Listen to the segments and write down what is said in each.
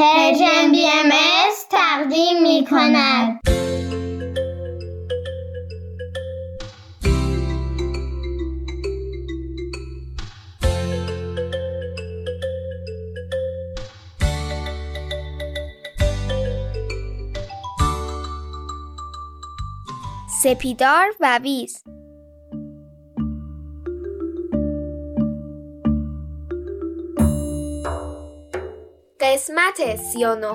پرژن بی ام اس تقدیم می کند. سپیدار و ویز. قسمت 39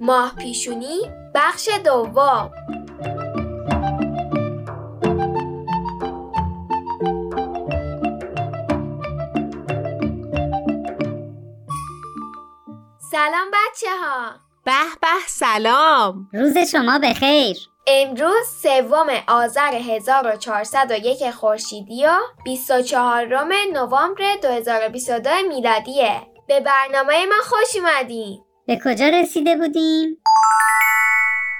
ماه پیشونی بخش دوم. سلام بچه‌ها. به به سلام. روز شما بخیر. امروز سوم آذر 1401 خورشیدی و 24 نوامبر 2022 میلادیه. به برنامه ما خوش اومدین. به کجا رسیده بودیم؟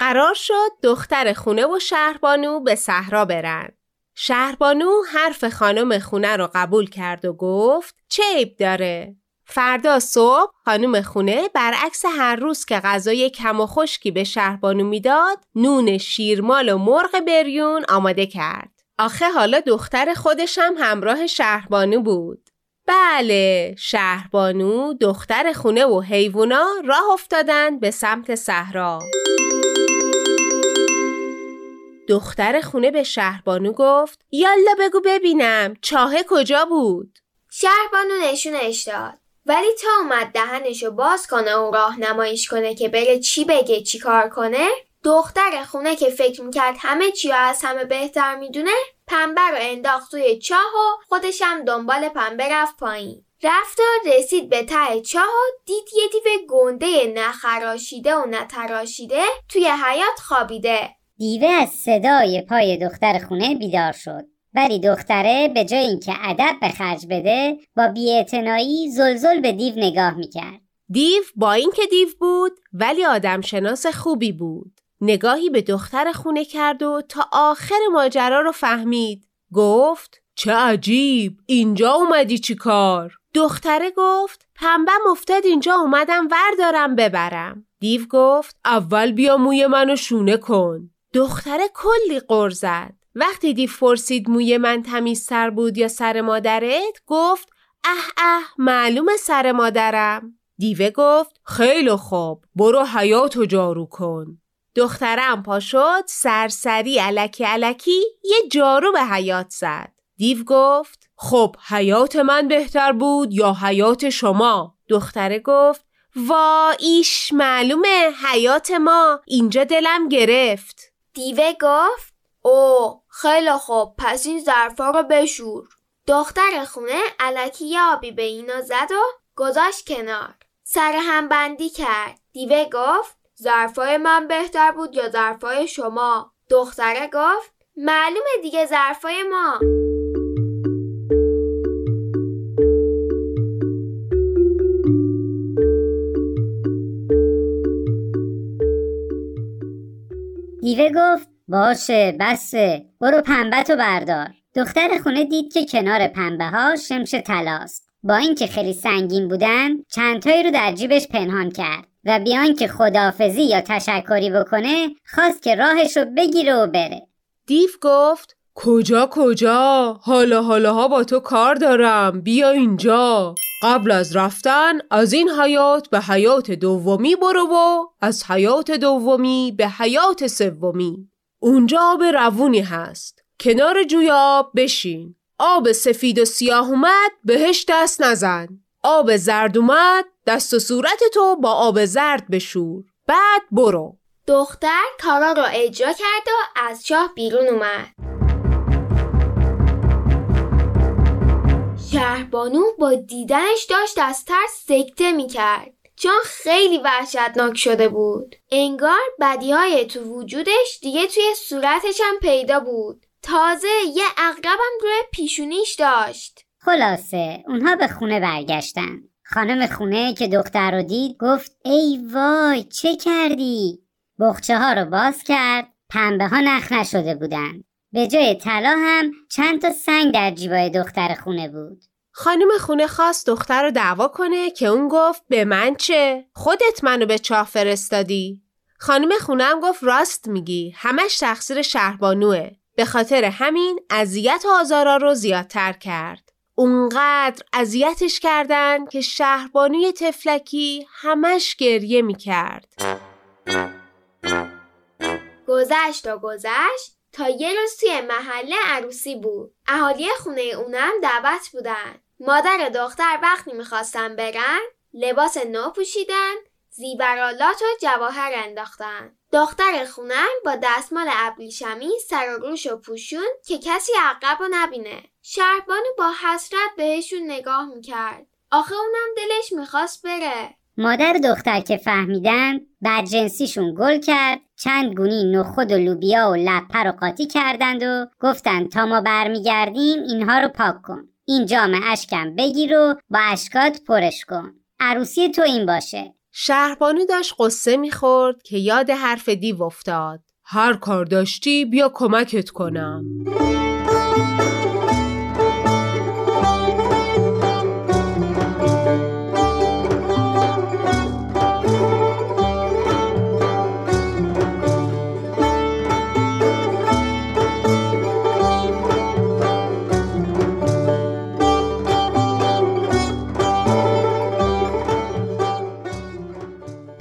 قرار شد دختر خونه و شهربانو به صحرا برن. شهربانو حرف خانم خونه رو قبول کرد و گفت چه عیب داره؟ فردا صبح خانم خونه برعکس هر روز که غذای کم و خشکی به شهربانو میداد، نون شیرمال و مرغ بریون آماده کرد. آخه حالا دختر خودش هم همراه شهربانو بود. بله، شهربانو، دختر خونه و حیوونا راه افتادن به سمت صحرا. دختر خونه به شهربانو گفت یالا بگو ببینم چاهه کجا بود؟ شهربانو نشونش داد، ولی تا اومد دهنشو باز کنه و راهنماییش کنه که بره چی بگه چی کار کنه، دختر خونه که فکر میکرد همه چیو از همه بهتر میدونه، پنبه رو انداخت توی چاه و خودش هم دنبال پنبه رفت پایین. رفت و رسید به ته چاه و دید یه دیو گنده نخراشیده و نتراشیده توی حیاط خوابیده. دیو از صدای پای دختر خونه بیدار شد، ولی دختره به جای اینکه ادب به خرج بده، با بی‌اعتنایی زلزل به دیو نگاه میکرد. دیو با اینکه دیو بود ولی آدمشناس خوبی بود. نگاهی به دختر خونه کرد و تا آخر ماجرا رو فهمید. گفت چه عجیب، اینجا اومدی چی کار؟ دختره گفت پنبم افتاد اینجا، اومدم وردارم ببرم. دیو گفت اول بیا موی منو شونه کن. دختره کلی غر زد. وقتی دیو پرسید موی من تمیزتر بود یا سر مادرت، گفت اه معلومه سر مادرم. دیوه گفت خیلی خوب، برو حیاطو جارو کن. دخترم پا شد، سرسری الکی الکی یه جارو به حیاط زد. دیو گفت خب حیاط من بهتر بود یا حیاط شما؟ دختره گفت وایش معلومه حیاط ما، اینجا دلم گرفت. دیوه گفت اوه خیلی خوب، پس این ظرفا رو بشور. دختر خونه الکی آبی به اینا زد و گذاشت کنار. سر هم بندی کرد. دیوه گفت ظرفای من بهتر بود یا ظرفای شما؟ دختره گفت معلومه دیگه ظرفای ما. دیوه گفت باشه بسه، برو پنبه تو بردار. دختر خونه دید که کنار پنبه ها شمش طلاست. با اینکه خیلی سنگین بودن، چند تایی رو در جیبش پنهان کرد و بیان که خداحافظی یا تشکری بکنه، خواست که راهش رو بگیره و بره. دیو گفت کجا حالا با تو کار دارم، بیا اینجا. قبل از رفتن از این حیاط به حیاط دومی برو و از حیاط دومی به حیاط سومی. اونجا آب روونی هست، کنار جوی آب بشین. آب سفید و سیاه اومد بهش دست نزن، آب زرد اومد دست و صورت تو با آب زرد بشور، بعد برو. دختر کارا رو اجرا کرد و از چاه بیرون اومد. شهربانو با دیدنش داشت از ترس سکته میکرد، چون خیلی وحشتناک شده بود. انگار بدیهای تو وجودش دیگه توی صورتش هم پیدا بود. تازه یه عقربم روی پیشونیش داشت. خلاصه اونها به خونه برگشتن. خانم خونه که دختر رو دید گفت ای وای چه کردی؟ بخچه ها رو باز کرد، پنبه ها نخ نشده بودن. به جای طلا هم چند تا سنگ در جیبای دختر خونه بود. خانم خونه خواست دختر رو دعوا کنه که اون گفت به من چه؟ خودت منو به چاه فرستادی. خانم خونه هم گفت راست میگی، همش تقصیر شهربانوه. به خاطر همین اذیت و آزارا رو زیادتر کرد. اونقدر اذیتش کردن که شهربانوی طفلکی همش گریه میکرد. گذشت و گذشت تا یه روز توی محله عروسی بود. اهالی خونه اونم دعوت بودن. مادر دختر وقتی میخواستن برن لباس نو پوشیدن، زیبرالات و جواهر انداختن. دختر خونم با دستمال ابریشمی سر و روشو پوشون که کسی عقبو نبینه. شهربانو با حسرت بهشون نگاه میکرد. آخه اونم دلش میخواست بره. مادر دختر که فهمیدن بدجنسیشون گل کرد، چند گونی نخود و لوبیا و لپر رو قاطی کردند و گفتن تا ما برمیگردیم اینها رو پاک کن. این جام اشکم بگیر و با اشکات پرش کن. عروسی تو این باشه. شهربانو داشت قصه میخورد که یاد حرف دیو افتاد. هر کار داشتی بیا کمکت کنم.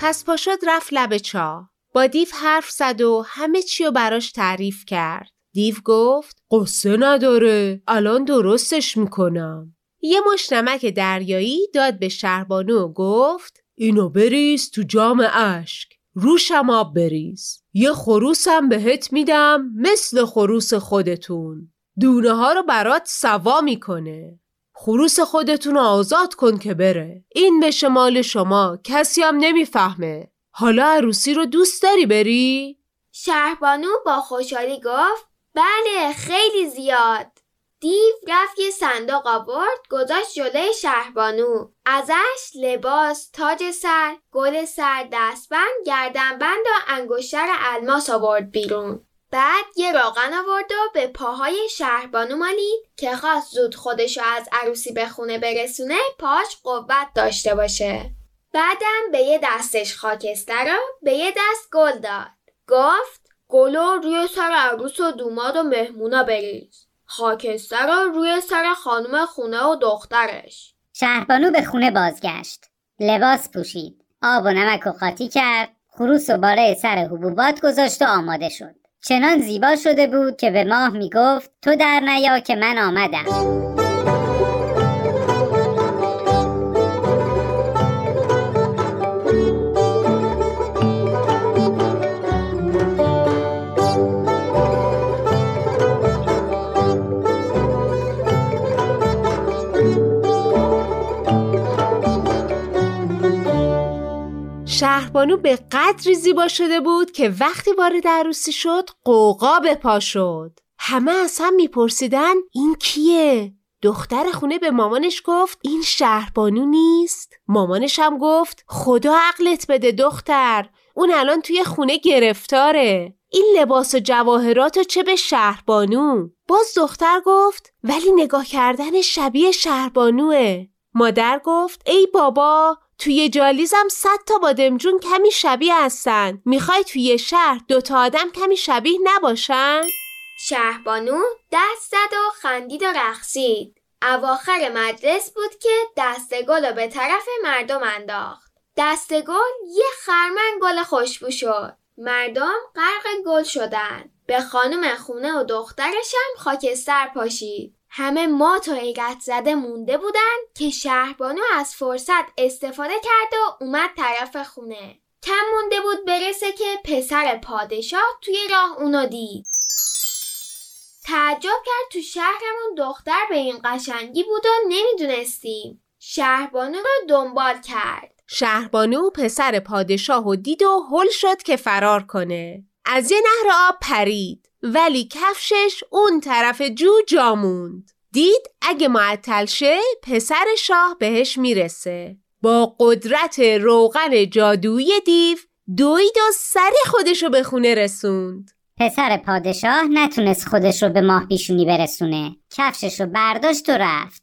پس پاشد رفت لب چاه. با دیو حرف زد و همه چی رو براش تعریف کرد. دیو گفت قصه نداره، الان درستش میکنم. یه مشت نمک دریایی داد به شهربانو و گفت اینو بریز تو جام اشک، روشم آب بریز. یه خروسم بهت میدم مثل خروس خودتون، دونه ها رو برات سوا میکنه. خروس خودتون آزاد کن که بره. این به شمال شما، کسی هم نمیفهمه. حالا عروسی رو دوست داری بری؟ شهربانو با خوشحالی گفت بله خیلی زیاد. دیو رفت یه صندوق آورد گذاشت جلوی شهربانو. ازش لباس، تاج سر، گل سر، دستبند، گردنبند و انگشتر الماس آورد بیرون. بعد یه روغن آورد و به پاهای شهربانو مالید که خواست زود خودشو از عروسی به خونه برسونه پاش قوت داشته باشه. بعدم به یه دستش خاکستر و به یه دست گل داد. گفت گلو روی سر عروس و دوماد و مهمونا بریز، خاکستر رو روی سر خانم خونه و دخترش. شهربانو به خونه بازگشت، لباس پوشید، آب و نمک و قاطی کرد، خروس و بالای سر حبوبات گذاشت و آماده شد. چنان زیبا شده بود که به ماه میگفت تو در نیا که من آمدم. شهربانو به قدری زیبا شده بود که وقتی وارد عروسی شد قوقا به پا شد. همه از هم میپرسیدن این کیه؟ دختر خونه به مامانش گفت این شهربانو نیست. مامانش هم گفت خدا عقلت بده دختر، اون الان توی خونه گرفتاره. این لباس و جواهراتو چه به شهربانو؟ باز دختر گفت ولی نگاه کردن شبیه شهربانوه. مادر گفت ای بابا، توی جالیزم 100 تا بادمجون کمی شبیه هستن. میخوای توی شهر 2 تا آدم کمی شبیه نباشن؟ شهربانو دست زد و خندید و رقصید. اواخر مجلس بود که دستگل رو به طرف مردم انداخت. دستگل یه خرمن گل خوشبو شد. مردم غرق گل شدن. به خانم خونه و دخترش هم خاکستر پاشید. همه مات و حیرت زده مونده بودن که شهربانو از فرصت استفاده کرد و اومد طرف خونه. کم مونده بود برسه که پسر پادشاه توی راه اونو دید. تعجب کرد تو شهرمون دختر به این قشنگی بود و نمیدونستیم. شهربانو رو دنبال کرد. شهربانو پسر پادشاه رو دید و هل شد که فرار کنه. از یه نهر آب پرید، ولی کفشش اون طرف جو جا موند. دید اگه معطل شه پسر شاه بهش میرسه. با قدرت روغن جادویی دیو دوید و سر خودشو به خونه رسوند. پسر پادشاه نتونست خودشو به ماه پیشونی برسونه. کفششو برداشت و رفت.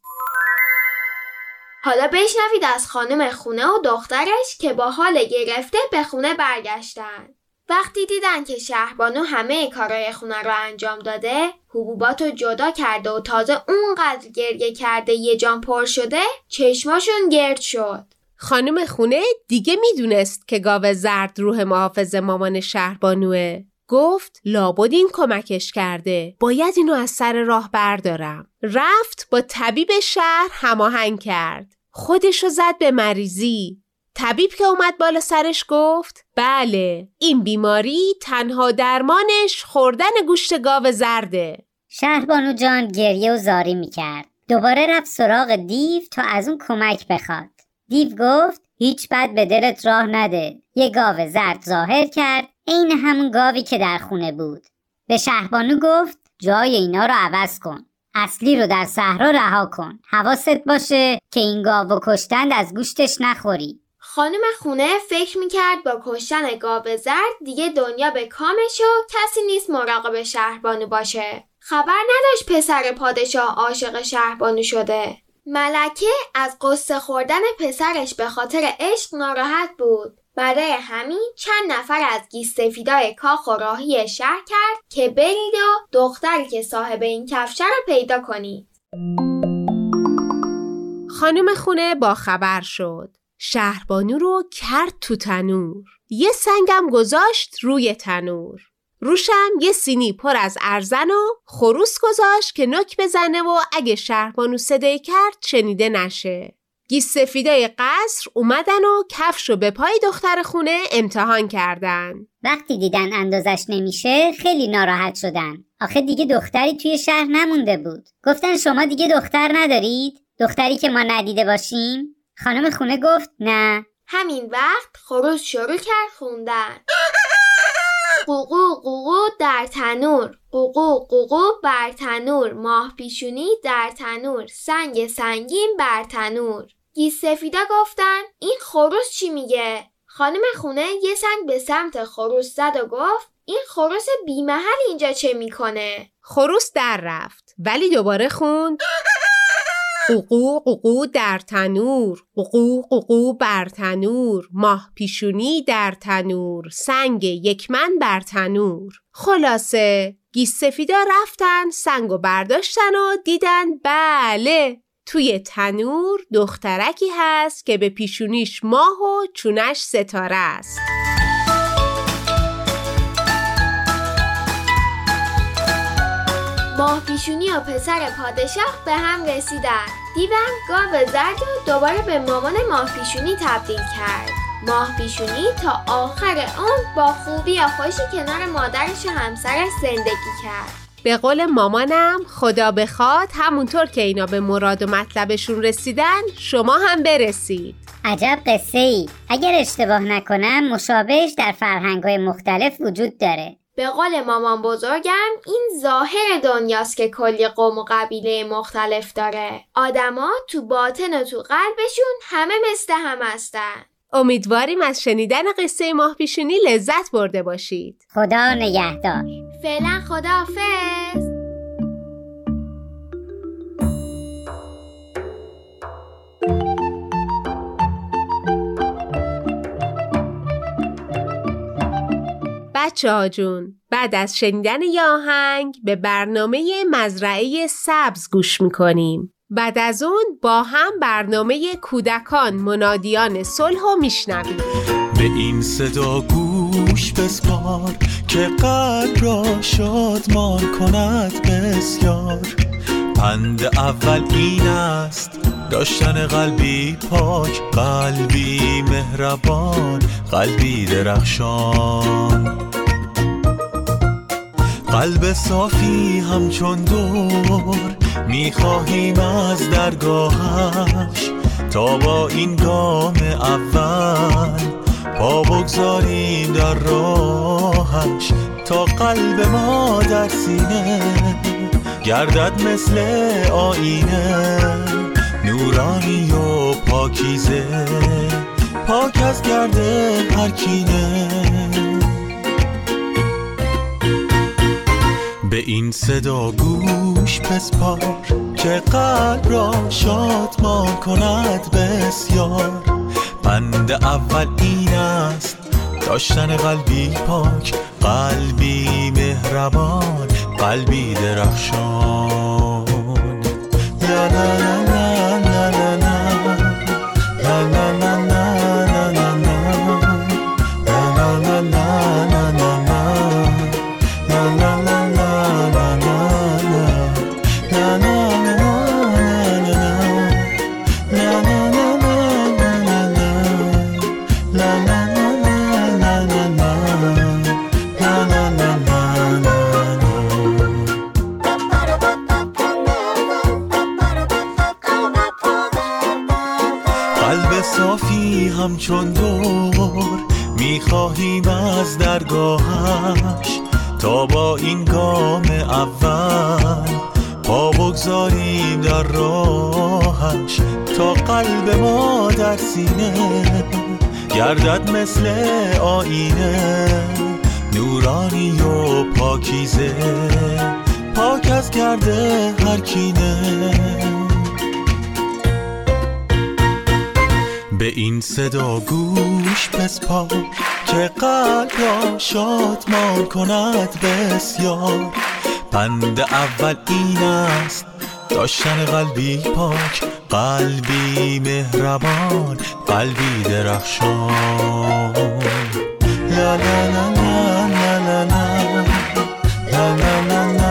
حالا بشنوید از خانم خونه و دخترش که با حال گرفته به خونه برگشتن. وقتی دیدن که شهربانو همه کارهای خونه رو انجام داده، حبوبات رو جدا کرده و تازه اونقدر گریه کرده یه جام پر شده، چشماشون گرد شد. خانم خونه دیگه میدونست که گاو زرد روح محافظ مامان شهربانوه. گفت لابد این کمکش کرده، باید اینو از سر راه بردارم. رفت با طبیب شهر هماهنگ کرد، خودشو زد به مریضی. طبیب که اومد بالا سرش گفت بله، این بیماری تنها درمانش خوردن گوشت گاو زرده. شهربانو جان گریه و زاری میکرد. دوباره رفت سراغ دیو تا از اون کمک بخواد. دیو گفت هیچ بد به دلت راه نده. یه گاو زرد ظاهر کرد، این همون گاوی که در خونه بود. به شهربانو گفت جای اینا رو عوض کن، اصلی رو در صحرا رها کن، حواست باشه که این گاو کشتند از گوشتش نخوری. خانم خونه فکر میکرد با کشتن گاو زرد دیگه دنیا به کامش و کسی نیست مراقب شهربانو باشه. خبر نداشت پسر پادشاه عاشق شهربانو شده. ملکه از قصه خوردن پسرش به خاطر عشق ناراحت بود. برای همین چند نفر از گیسفیدای کاخ و راهی شهر کرد که برید و دختری که صاحب این کفشه رو پیدا کنید. خانم خونه با خبر شد. شهربانو رو کرد تو تنور. یه سنگم گذاشت روی تنور. روشم یه سینی پر از ارزن و خروس گذاشت که نوک بزنه و اگه شهربانو صدای کرد شنیده نشه. گیس سفیدای قصر اومدن و کفشو به پای دختر خونه امتحان کردن. وقتی دیدن اندازش نمیشه خیلی ناراحت شدن. آخه دیگه دختری توی شهر نمونده بود. گفتن شما دیگه دختر ندارید؟ دختری که ما ندیده باشیم؟ خانم خونه گفت نه. همین وقت خروس شروع کرد خوندن. قوقو قوقو در تنور، قوقو قوقو بر تنور، ماه پیشونی در تنور، سنگ سنگین بر تنور. گیس سفیدا گفتن این خروس چی میگه؟ خانم خونه یه سنگ به سمت خروس زد و گفت این خروس بی‌محل اینجا چه میکنه؟ خروس در رفت ولی دوباره خوند قوقو قوقو در تنور، قوقو قوقو بر تنور، ماه پیشونی در تنور، سنگ یکمن بر تنور. خلاصه گیس سفیدا رفتن سنگو برداشتن و دیدن بله توی تنور دخترکی هست که به پیشونیش ماه و چونش ستاره است. ماه پیشونی و پسر پادشاه به هم رسیدن. دیوم گاو زرد رو دوباره به مامان ماه پیشونی تبدیل کرد. ماه پیشونی تا آخر عمر با خوبی یا خوشی کنار مادرش و همسرش زندگی کرد. به قول مامانم خدا بخواد همونطور که اینا به مراد و مطلبشون رسیدن شما هم برسید. عجب قصه ای. اگر اشتباه نکنم مشابهش در فرهنگ‌های مختلف وجود داره. به قول مامان بزرگم این ظاهر دنیاست که کلی قوم و قبیله مختلف داره. آدما تو باطن و تو قلبشون همه مثل هم هستن. امیدواریم از شنیدن قصه ماه پیشونی لذت برده باشید. خدا نگهدار. فعلا خداحافظ. بچه‌ها جون، بعد از شنیدن یه آهنگ به برنامه مزرعه سبز گوش میکنیم. بعد از اون با هم برنامه کودکان منادیان صلحو میشنویم. به این صدا گوش بسپار که قدر را شادمان کند بسیار. پند اول این است داشتن قلبی پاک، قلبی مهربان، قلبی درخشان. قلب صافی همچون دور میخواهیم از درگاهش تا با این گام اول پا بگذاریم در راهش. تا قلب ما در سینه گردد مثل آینه، نورانی و پاکیزه، پاک از گرده هر کینه. به این صدا گوش بسپار که قلب را شادمان کند بسیار. بند اول این است داشتن قلبی پاک، قلبی مهربان، قلبی درخشان. لا لا لا لا لا لا لا لا همچون دور میخواهیم از درگاهش تا با این گام اول پا بگذاریم در راهش، تا قلب ما در سینه گردد مثل آینه نورانی و پاکیزه، پاک از گرده هر کینه. به این صدا گوش بسپار که قلب را شادمان کند بسیار. پند اول این است داشتن قلبی پاک، قلبی مهربان، قلبی درخشان. لا لا لا لا لا لا لا لا لا لا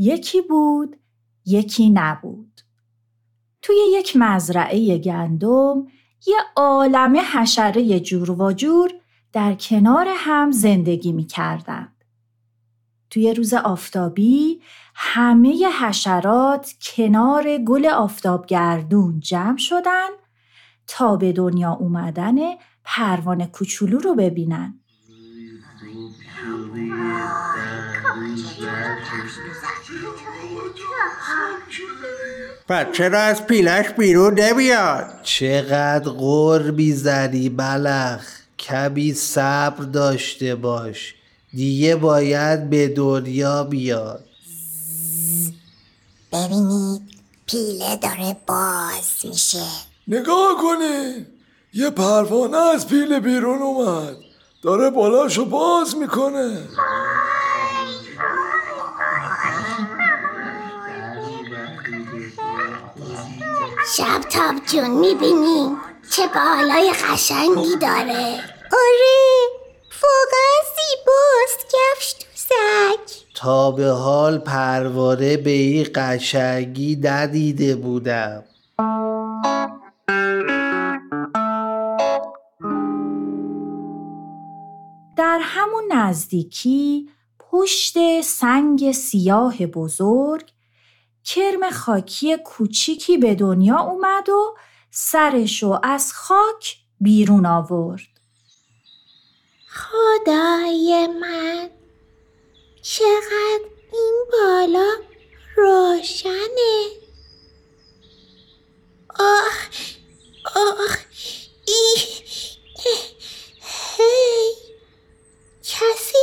یکی بود، یکی نبود. توی یک مزرعه گندم یه عالمه حشره جور و جور در کنار هم زندگی می کردن. توی روز آفتابی همه حشرات کنار گل آفتابگردون جمع شدن تا به دنیا اومدن پروانه کوچولو رو ببینن. بچه را از پیلش بیرون نمیاد. چقدر غر میزنی ملخ، کمی صبر داشته باش، دیگه باید به دنیا بیاد. ببینید پیله داره باز میشه. نگاه کنی یه پروانه از پیله بیرون اومد، داره بالاشو باز میکنه. شب تاب جون میبینی چه بالای قشنگی داره. آره واقعا زیباست کفش تو سگ. تا به حال پرواره به این قشنگی ندیده بودم. در همون نزدیکی پشت سنگ سیاه بزرگ کرم خاکی کوچیکی به دنیا اومد و سرشو از خاک بیرون آورد. خدای من چقدر این بالا روشنه. آخ آخ ای هی، کسی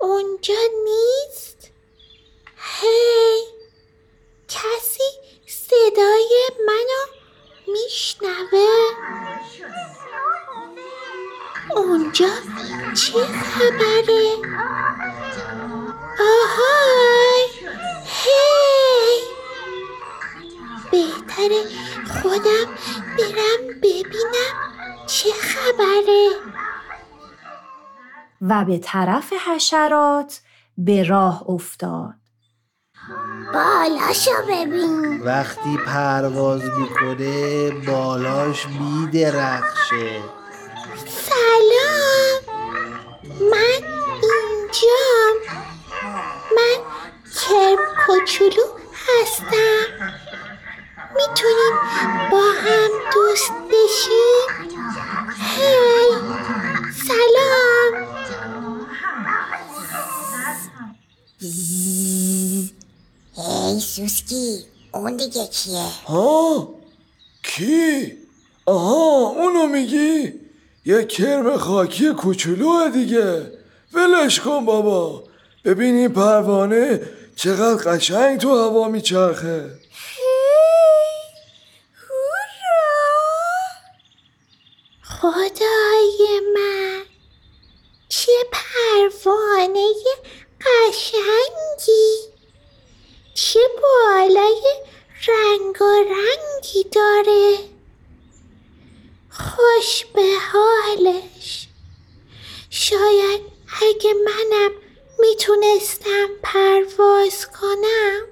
اونجا نیست؟ هی کسی صدای منو میشنوه؟ اونجا چه خبره؟ آهای هی بالاخره خودم برم ببینم چه خبره. و به طرف حشرات به راه افتاد. بالاشو ببین. وقتی پرواز میکنه بالاش بیدرخشه. سلام، من اینجام. من کرم کوچولو هستم. میتونیم با هم دوست بشیم؟ هی سلام. هی سوسکی، اون دیگه کیه؟ ها کی؟ آها اونو میگی؟ یه کرم خاکی کوچولوه دیگه. ولش کن بابا، ببین این پروانه چقدر قشنگ تو هوا میچرخه. خدای من، چه پروانه قشنگی، چه بالای رنگ و رنگی داره. خوش به حالش. شاید اگه منم میتونستم پرواز کنم،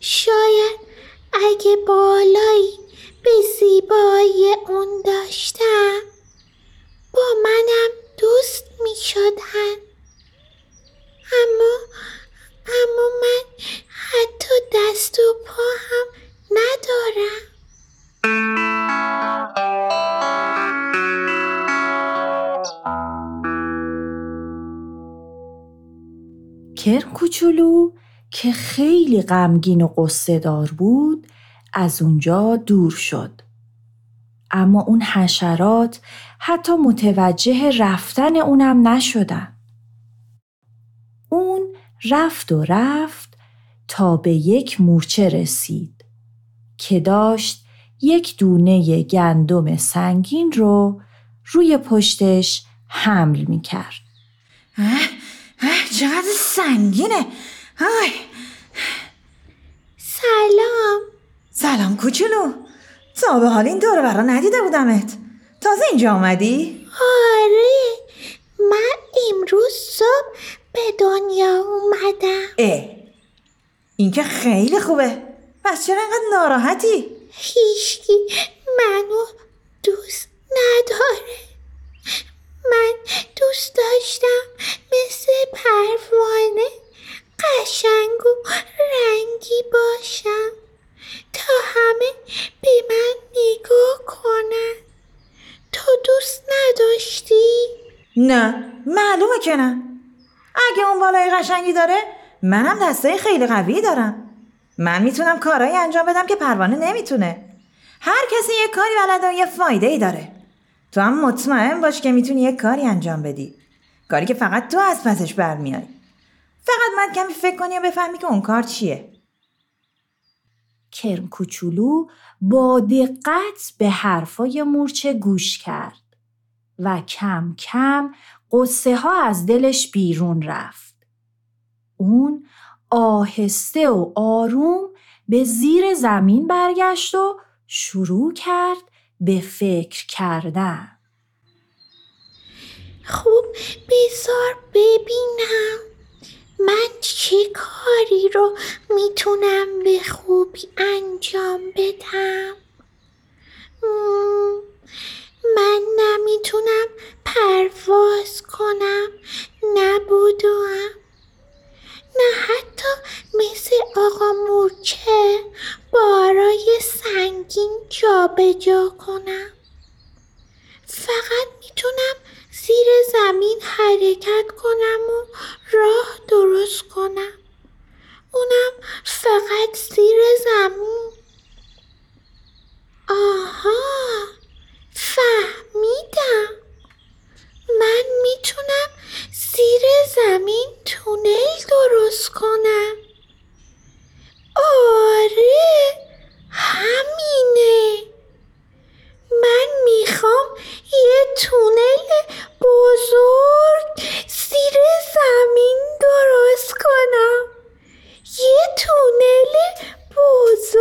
شاید اگه بالایی به زیبایی اون داشتم، با منم دوست می شدن. اما من حتی دست و پا هم ندارم. کرم کوچولو که خیلی غمگین و غصه دار بود از اونجا دور شد. اما اون حشرات حتی متوجه رفتن اونم نشدن. اون رفت و رفت تا به یک مورچه رسید که داشت یک دونه گندم سنگین رو روی پشتش حمل میکرد. چقدر سنگینه. آی. سلام. سلام کوچولو، تا به حال این دور برا ندیده بودمت. تازه اینجا آمدی؟ آره، من امروز صبح به دنیا اومدم. این که خیلی خوبه. پس چرا اینقدر ناراحتی؟ هیچکی منو دوست نداره. من دوست داشتم مثل پروانه قشنگ و رنگی باشم تا همه به من نگاه کنن. تو دوست نداشتی؟ نه، معلومه که نه. اگه اون بالای قشنگی داره، منم دستای خیلی قوی دارم. من میتونم کارهایی انجام بدم که پروانه نمیتونه. هر کسی یه کاری بلده و یه فایده‌ای داره. تو هم مطمئن باش که میتونی یه کاری انجام بدی، کاری که فقط تو از پسش برمیای. فقط من کمی فکر کنی و بفهمی که اون کار چیه. کرم کوچولو با دقت به حرفای مورچه گوش کرد و کم کم قصه ها از دلش بیرون رفت. اون آهسته و آروم به زیر زمین برگشت و شروع کرد به فکر کردن. خوب بذار ببینم من چه کاری رو میتونم به خوبی انجام بدم. من نمیتونم پرواز کنم، نه بدوم، نه حتی مثل آقا مورچه بارای سنگین جابجا کنم. فقط میتونم زیر زمین حرکت کنم و راه درست کنم، اونم فقط زیر زمین. آها، فهمیدم. من میتونم زیر زمین تونل درست کنم. آره، همینه. من میخوام یه تونل بزرگ زیر زمین درست کنم. یه تونل بزرگ.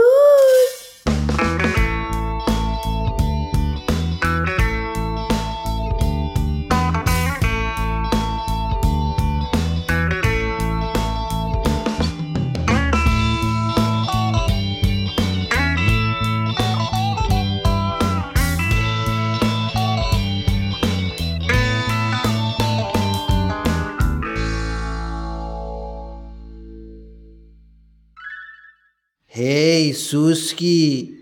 ای سوسکی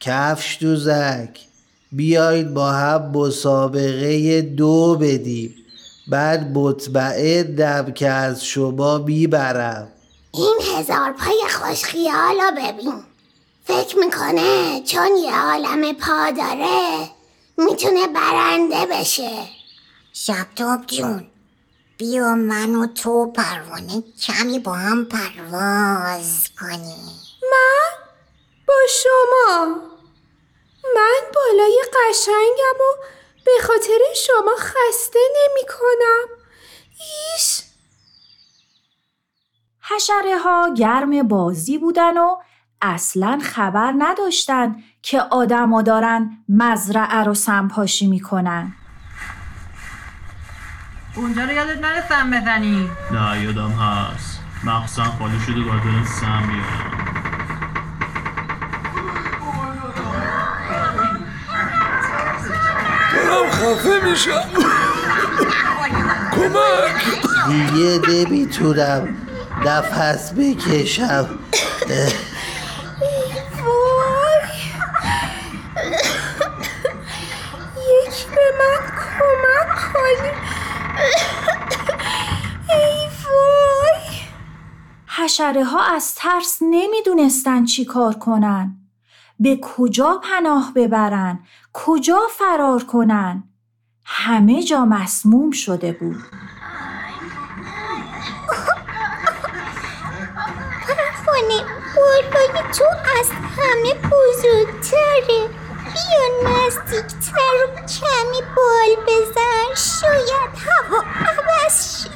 کفش دوزک بیایید با هم مسابقه دو بدیم، بعد مطمئن دم که از شما میبرم. این هزار پای خوشخیالو ببین، فکر میکنه چون یه عالم پا داره میتونه برنده بشه. شبتاب جون بیا من و تو پروانه کمی با هم پرواز کنیم. من با شما؟ من بالای قشنگم و به خاطر شما خسته نمی کنم. ایش حشره ها گرم بازی بودن و اصلا خبر نداشتن که آدم ها دارن مزرعه رو سمپاشی می کنن. اونجا رو یادت نره سم بزنی؟ نه یادم هست، مغزم خالی شده باید سم بیارم. منم خفه میشم، کمک. دیگه نمیتونم نفس بکشم. یک به من کمک کنی. ای وای! حشره ها از ترس نمیدونستن چی کار کنن، به کجا پناه ببرن، کجا فرار کنن. همه جا مسموم شده بود. پروانه تو از همه بزرگتره، بیا نزدیکتر و کمی بال بزن، شاید هوا عوض شه.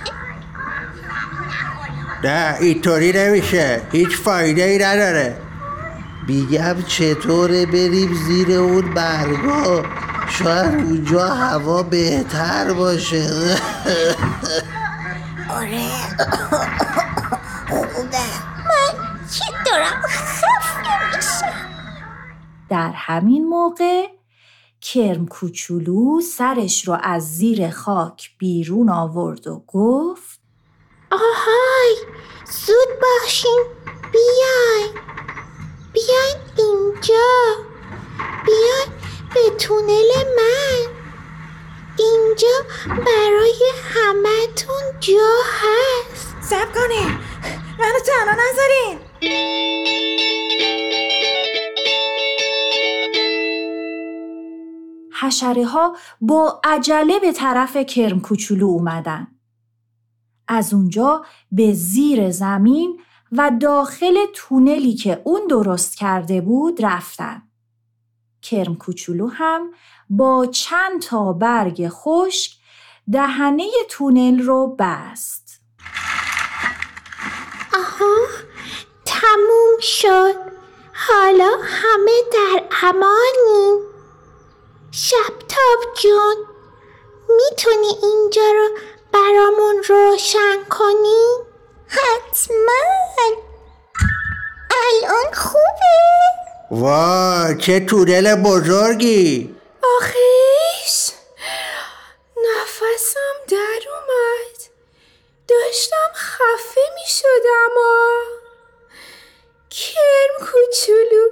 نه اینطوری نمیشه، هیچ فایده ای نداره. بیگم چطوره بریم زیر اون برگا، شاید اونجا هوا بهتر باشه. آره خوبه، من که دارم خفه میشم. در همین موقع کرم کوچولو سرش رو از زیر خاک بیرون آورد و گفت آهای زود باشین، بیاین اینجا، بیاین به تونل من، اینجا برای همه تون جا هست. صبر کنین، منو تنها نذارین. حشره ها با عجله به طرف کرم کوچولو اومدن. از اونجا به زیر زمین و داخل تونلی که اون درست کرده بود رفتن. کرم کوچولو هم با چند تا برگ خشک دهنه تونل رو بست. آها تموم شد، حالا همه در امانیم. شبتاب جون میتونی اینجا رو برامون روشن کنی؟ حتما. الان خوبه؟ وای چه تونل بزرگی! آخیش نفسم در اومد، داشتم خفه می شدم. کرم کوچولو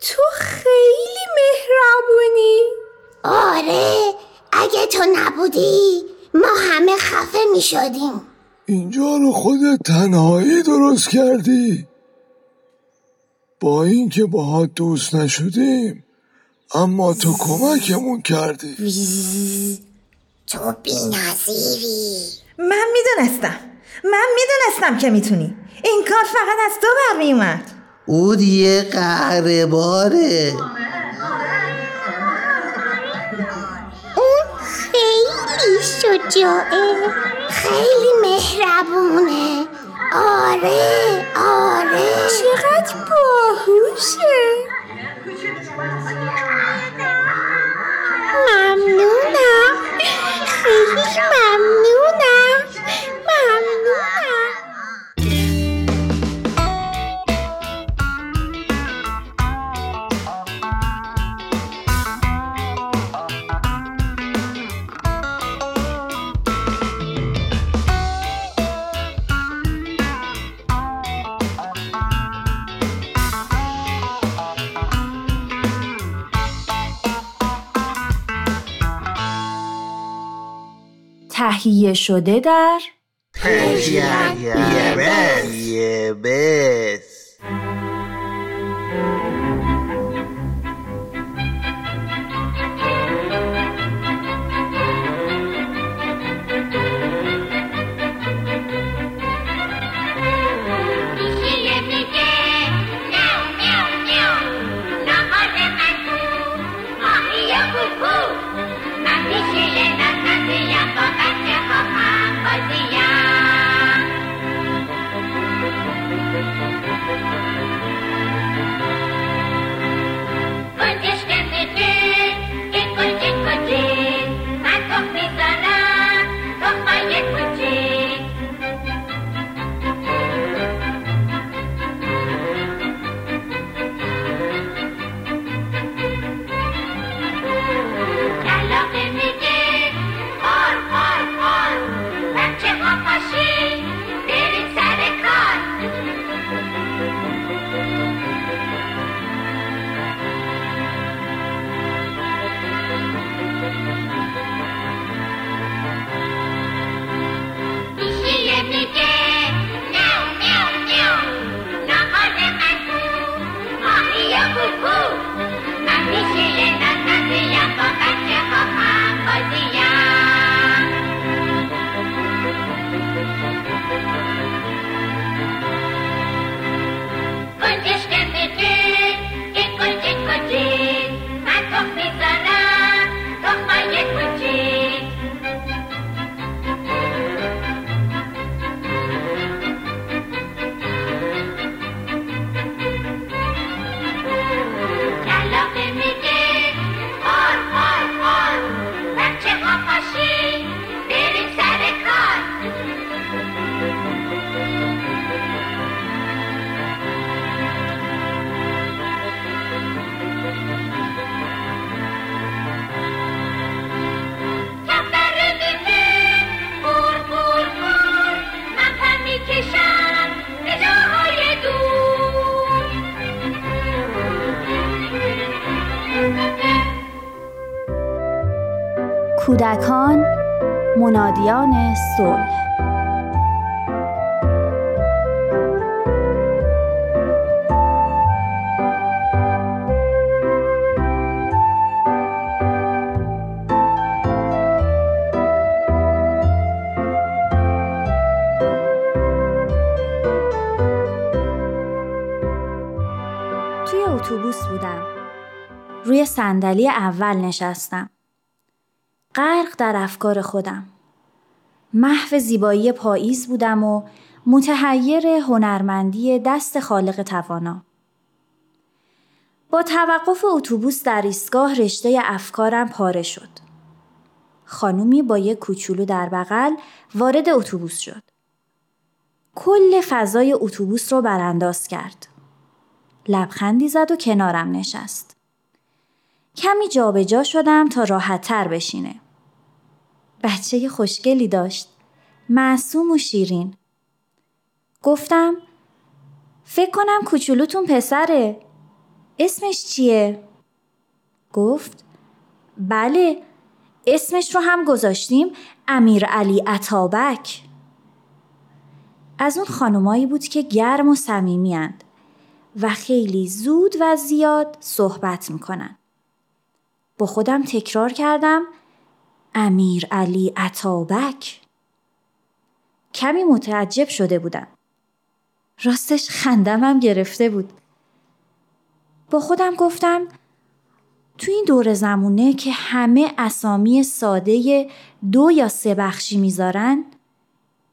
تو خیلی مهربونی. آره اگه تو نبودی ما همه خفه می شدیم. اینجا رو خودت تنهایی درست کردی، با اینکه باهات دوست نشدیم اما تو کمکمون کردی. تو بی‌نظیری. من میدونستم که میتونی. این کار فقط از تو برمی اومد. او دیگه قهرمانه. اون خیلی شجاعه، خیلی مهربونه. آره چقدر باهوشه. ممنونم. تهیه شده در پرژن بی‌بس. کودکان منادیان صلح. توی اتوبوس بودم. روی صندلی اول نشستم. غرق در افکار خودم. محو زیبایی پاییز بودم و متحیر هنرمندی دست خالق توانا. با توقف اتوبوس در ایستگاه رشته افکارم پاره شد. خانومی با یک کوچولو در بغل وارد اتوبوس شد. کل فضای اتوبوس رو برانداز کرد. لبخندی زد و کنارم نشست. کمی جا به جا شدم تا راحت تر بشینه. بچه خوشگلی داشت. معصوم و شیرین. گفتم فکر کنم کوچولوتون پسره. اسمش چیه؟ گفت بله، اسمش رو هم گذاشتیم امیرعلی عطابک. از اون خانمایی بود که گرم و صمیمی اند و خیلی زود و زیاد صحبت میکنن. با خودم تکرار کردم امیرعلی عطابک. کمی متعجب شده بودم. راستش خندمم گرفته بود. با خودم گفتم تو این دور زمونه که همه اسامی ساده 2 یا 3 بخشی میذارن،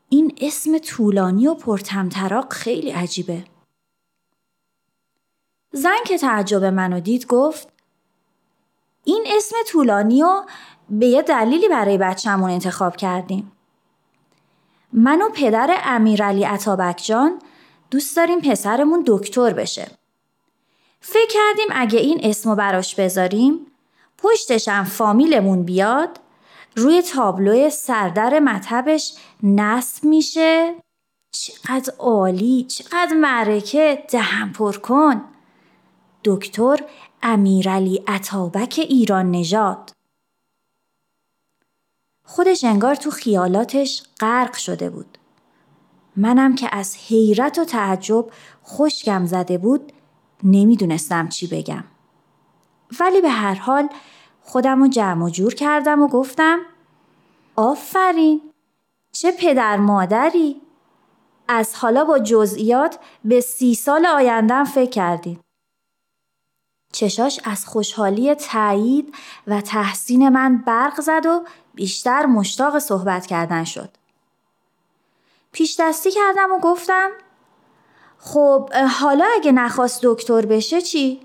این اسم طولانی و پرطمطراق خیلی عجیبه. زن که تعجب منو دید گفت این اسم طولانی رو به یه دلیلی برای بچه‌مون انتخاب کردیم. من و پدر امیرعلی عطابک جان دوست داریم پسرمون دکتر بشه. فکر کردیم اگه این اسمو براش بذاریم، پشتش هم فامیلمون بیاد، روی تابلو سردر مطبش نصب میشه. چقدر عالی، چقدر معرکه، دهن پر کن. دکتر امیرعلی عطابک ایران نژاد. خودش انگار تو خیالاتش غرق شده بود. منم که از حیرت و تعجب خشکم زده بود، نمیدونستم چی بگم. ولی به هر حال خودم رو جمع و جور کردم و گفتم آفرین، چه پدر مادری؟ از حالا با جزئیات به 30 سال آیندم فکر کردین. چشاش از خوشحالی تایید و تحسین من برق زد و بیشتر مشتاق صحبت کردن شد. پیش دستی کردم و گفتم خب حالا اگه نخواست دکتر بشه چی؟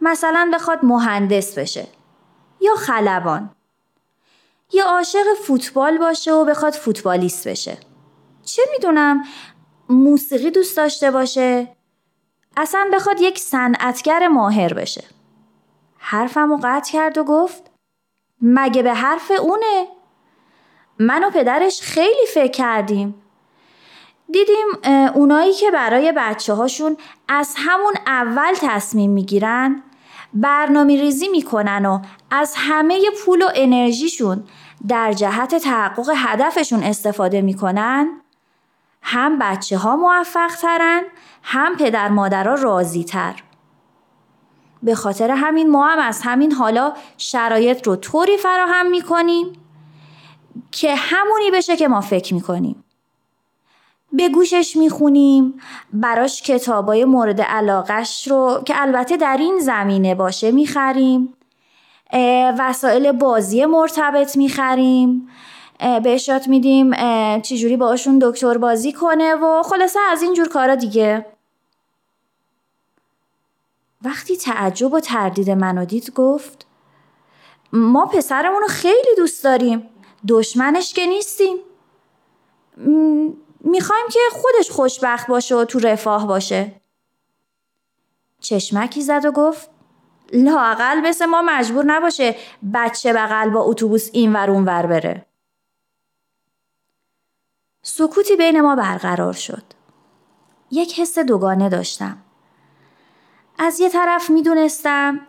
مثلا بخواد مهندس بشه یا خلبان یا عاشق فوتبال باشه و بخواد فوتبالیست بشه، چه میدونم موسیقی دوست داشته باشه، اصلا بخواد یک صنعتگر ماهر بشه. حرفمو قطع کرد و گفت مگه به حرف اونه؟ من و پدرش خیلی فکر کردیم. دیدیم اونایی که برای بچه‌هاشون از همون اول تصمیم میگیرن، برنامه‌ریزی میکنن و از همه پول و انرژیشون در جهت تحقق هدفشون استفاده میکنن، هم بچه‌ها موفق ترن، هم پدر مادرها راضی تر. به خاطر همین ما هم از همین حالا شرایط رو طوری فراهم میکنیم که همونی بشه که ما فکر میکنیم. به گوشش میخونیم، براش کتابای مورد علاقش رو که البته در این زمینه باشه میخریم، وسایل بازی مرتبط میخریم، بهش یاد میدیم چجوری باشون دکتر بازی کنه و خلاصه از اینجور کارا دیگه. وقتی تعجب و تردید منو دید گفت ما پسرمونو خیلی دوست داریم، دشمنش که نیستیم، میخوایم که خودش خوشبخت باشه و تو رفاه باشه. چشمکی زد و گفت لااقل مثل ما مجبور نباشه بچه بغل با اتوبوس این ور اون ور بره. سکوتی بین ما برقرار شد. یک حس دوگانه داشتم. از یه طرف میدونستم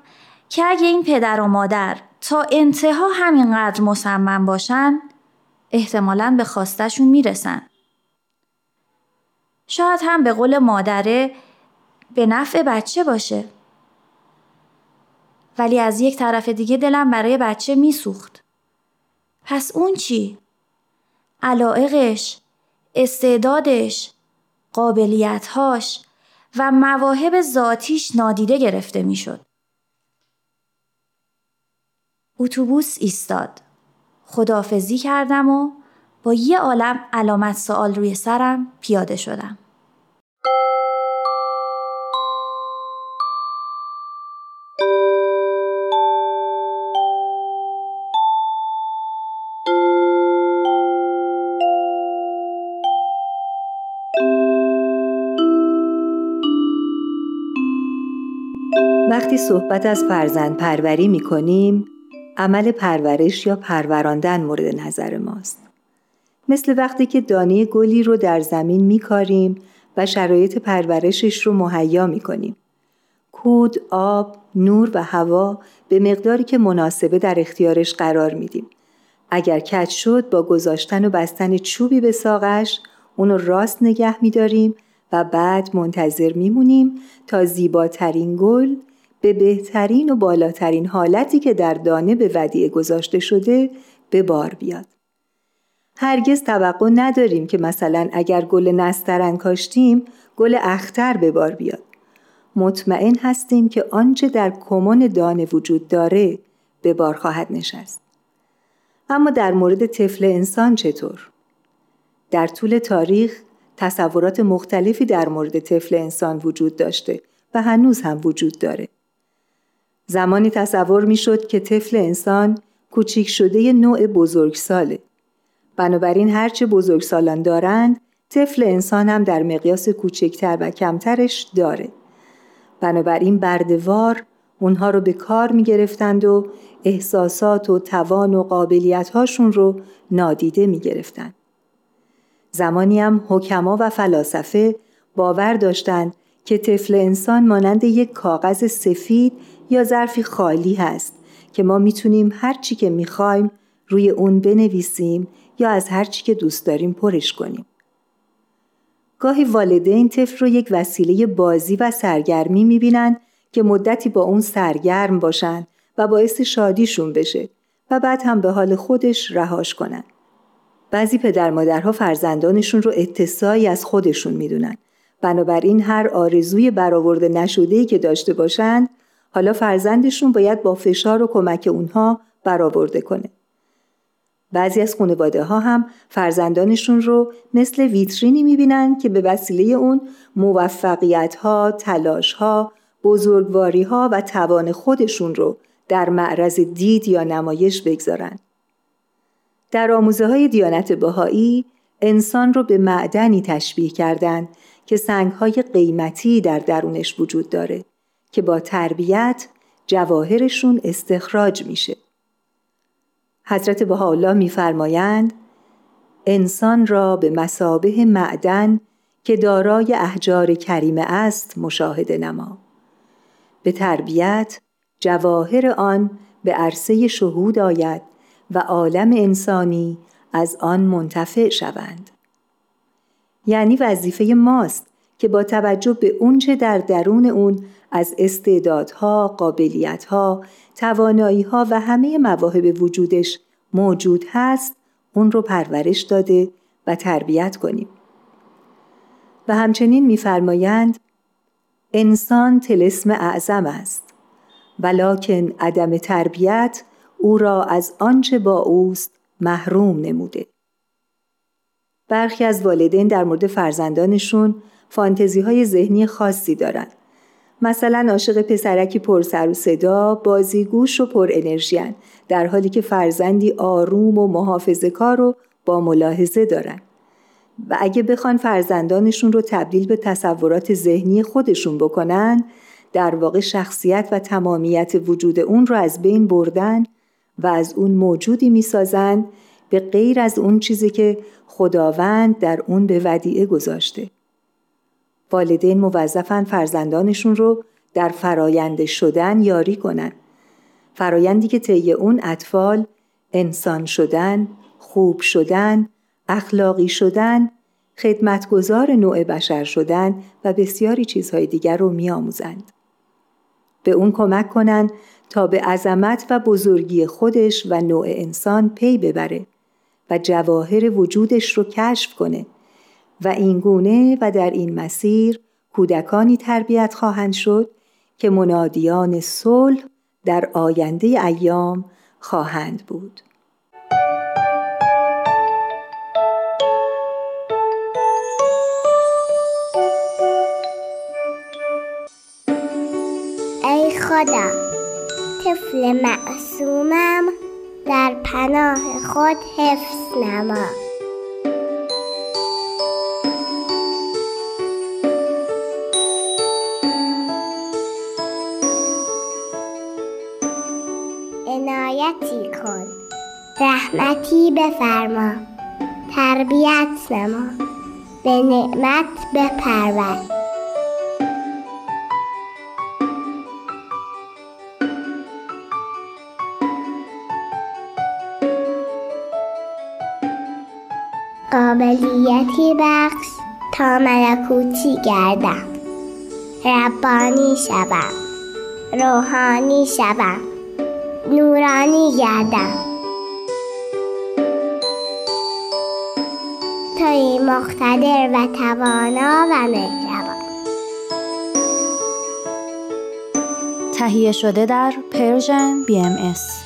که اگه این پدر و مادر تا انتها همینقدر مصمم باشن، احتمالاً به خواستشون میرسن. شاید هم به قول مادره به نفع بچه باشه. ولی از یک طرف دیگه دلم برای بچه میسوخت. پس اون چی؟ علایقش، استعدادش، قابلیت‌هاش و مواهب ذاتیش نادیده گرفته میشد. اتوبوس ایستاد. خداحافظی کردم و با یه عالم علامت سوال روی سرم پیاده شدم. وقتی صحبت از فرزند پروری می کنیم، عمل پرورش یا پروراندن مورد نظر ماست. مثل وقتی که دانه گلی رو در زمین می کاریم و شرایط پرورشش رو مهیا می کنیم. کود، آب، نور و هوا به مقداری که مناسبه در اختیارش قرار می دیم. اگر کج شد با گذاشتن و بستن چوبی به ساقش اونو راست نگه می داریم و بعد منتظر می مونیم تا زیباترین گل به بهترین و بالاترین حالتی که در دانه به ودیعه گذاشته شده به بار بیاد. هرگز توقع نداریم که مثلا اگر گل نسترن کاشتیم، گل اختر به بار بیاد. مطمئن هستیم که آنچه در کمان دانه وجود داره به بار خواهد نشست. اما در مورد طفل انسان چطور؟ در طول تاریخ تصورات مختلفی در مورد طفل انسان وجود داشته و هنوز هم وجود داره. زمانی تصور میشد که طفل انسان کوچیک شده نوع بزرگساله. بنابراین هرچه بزرگسالان دارند، طفل انسان هم در مقیاس کوچکتر و کمترش داره. بنابراین برده‌وار اونها رو به کار می‌گرفتند و احساسات و توان و قابلیت‌هاشون رو نادیده می‌گرفتند. زمانی هم حکما و فلاسفه باور داشتند که طفل انسان مانند یک کاغذ سفید یا ظرفی خالی هست که ما میتونیم هر چی که میخوایم روی اون بنویسیم یا از هر چی که دوست داریم پرش کنیم. گاهی والدین طفل رو یک وسیله بازی و سرگرمی میبینن که مدتی با اون سرگرم باشن و باعث شادیشون بشه و بعد هم به حال خودش رهاش کنن. بعضی پدر مادرها فرزندانشون رو اتساعی از خودشون میدونن. بنابراین هر آرزوی برآورده نشده‌ای که داشته باشند، حالا فرزندشون باید با فشار و کمک اونها برآورده کنه. بعضی از خانواده‌ها هم فرزندانشون رو مثل ویترینی می‌بینن که به وسیله اون موفقیت‌ها، تلاش‌ها، بزرگواری‌ها و توان خودشون رو در معرض دید یا نمایش بگذارن. در آموزه‌های دیانت بهایی انسان رو به معدنی تشبیه کردند که سنگ‌های قیمتی در درونش وجود داره که با تربیت جواهرشون استخراج میشه. حضرت بهاءالله می‌فرمایند انسان را به مثابه معدن که دارای احجار کریمه است مشاهده نما. به تربیت جواهر آن به عرصه شهود آید و عالم انسانی از آن منتفع شوند. یعنی وظیفه ماست که با توجه به اونچه در درون اون از استعدادها، قابلیتها، تواناییها و همه مواهب وجودش موجود هست، اون رو پرورش داده و تربیت کنیم. و همچنین می‌فرمایند انسان طلسم اعظم است، ولکن عدم تربیت او را از آنچه با اوست محروم نموده. برخی از والدین در مورد فرزندانشون فانتزی‌های ذهنی خاصی دارن. مثلا عاشق پسرکی پر سر و صدا، بازیگوش و پر انرژی هن، در حالی که فرزندی آروم و محافظه‌کار رو با ملاحظه دارن. و اگه بخوان فرزندانشون رو تبدیل به تصورات ذهنی خودشون بکنن، در واقع شخصیت و تمامیت وجود اون رو از بین بردن و از اون موجودی میسازن به غیر از اون چیزی که خداوند در اون به ودیعه گذاشته. والدین موظفن فرزندانشون رو در فرایند شدن یاری کنن. فرایندی که طی اون اطفال انسان شدن، خوب شدن، اخلاقی شدن، خدمتگزار نوع بشر شدن و بسیاری چیزهای دیگر رو می‌آموزند. به اون کمک کنن تا به عظمت و بزرگی خودش و نوع انسان پی ببره و جواهر وجودش رو کشف کنه و اینگونه و در این مسیر کودکانی تربیت خواهند شد که منادیان صلح در آینده ایام خواهند بود. ای خدا، طفل معصومم در پناه خود حفظ نما. عنایتی کن، رحمتی بفرما، تربیت نما، به نعمت بپرور. قابلیتی بخش تا ملکوتی گردم، ربانی شدم، روحانی شدم، نورانی گردم. توی مقتدر و توانا و مهربان. تهیه شده در پرژن BMS.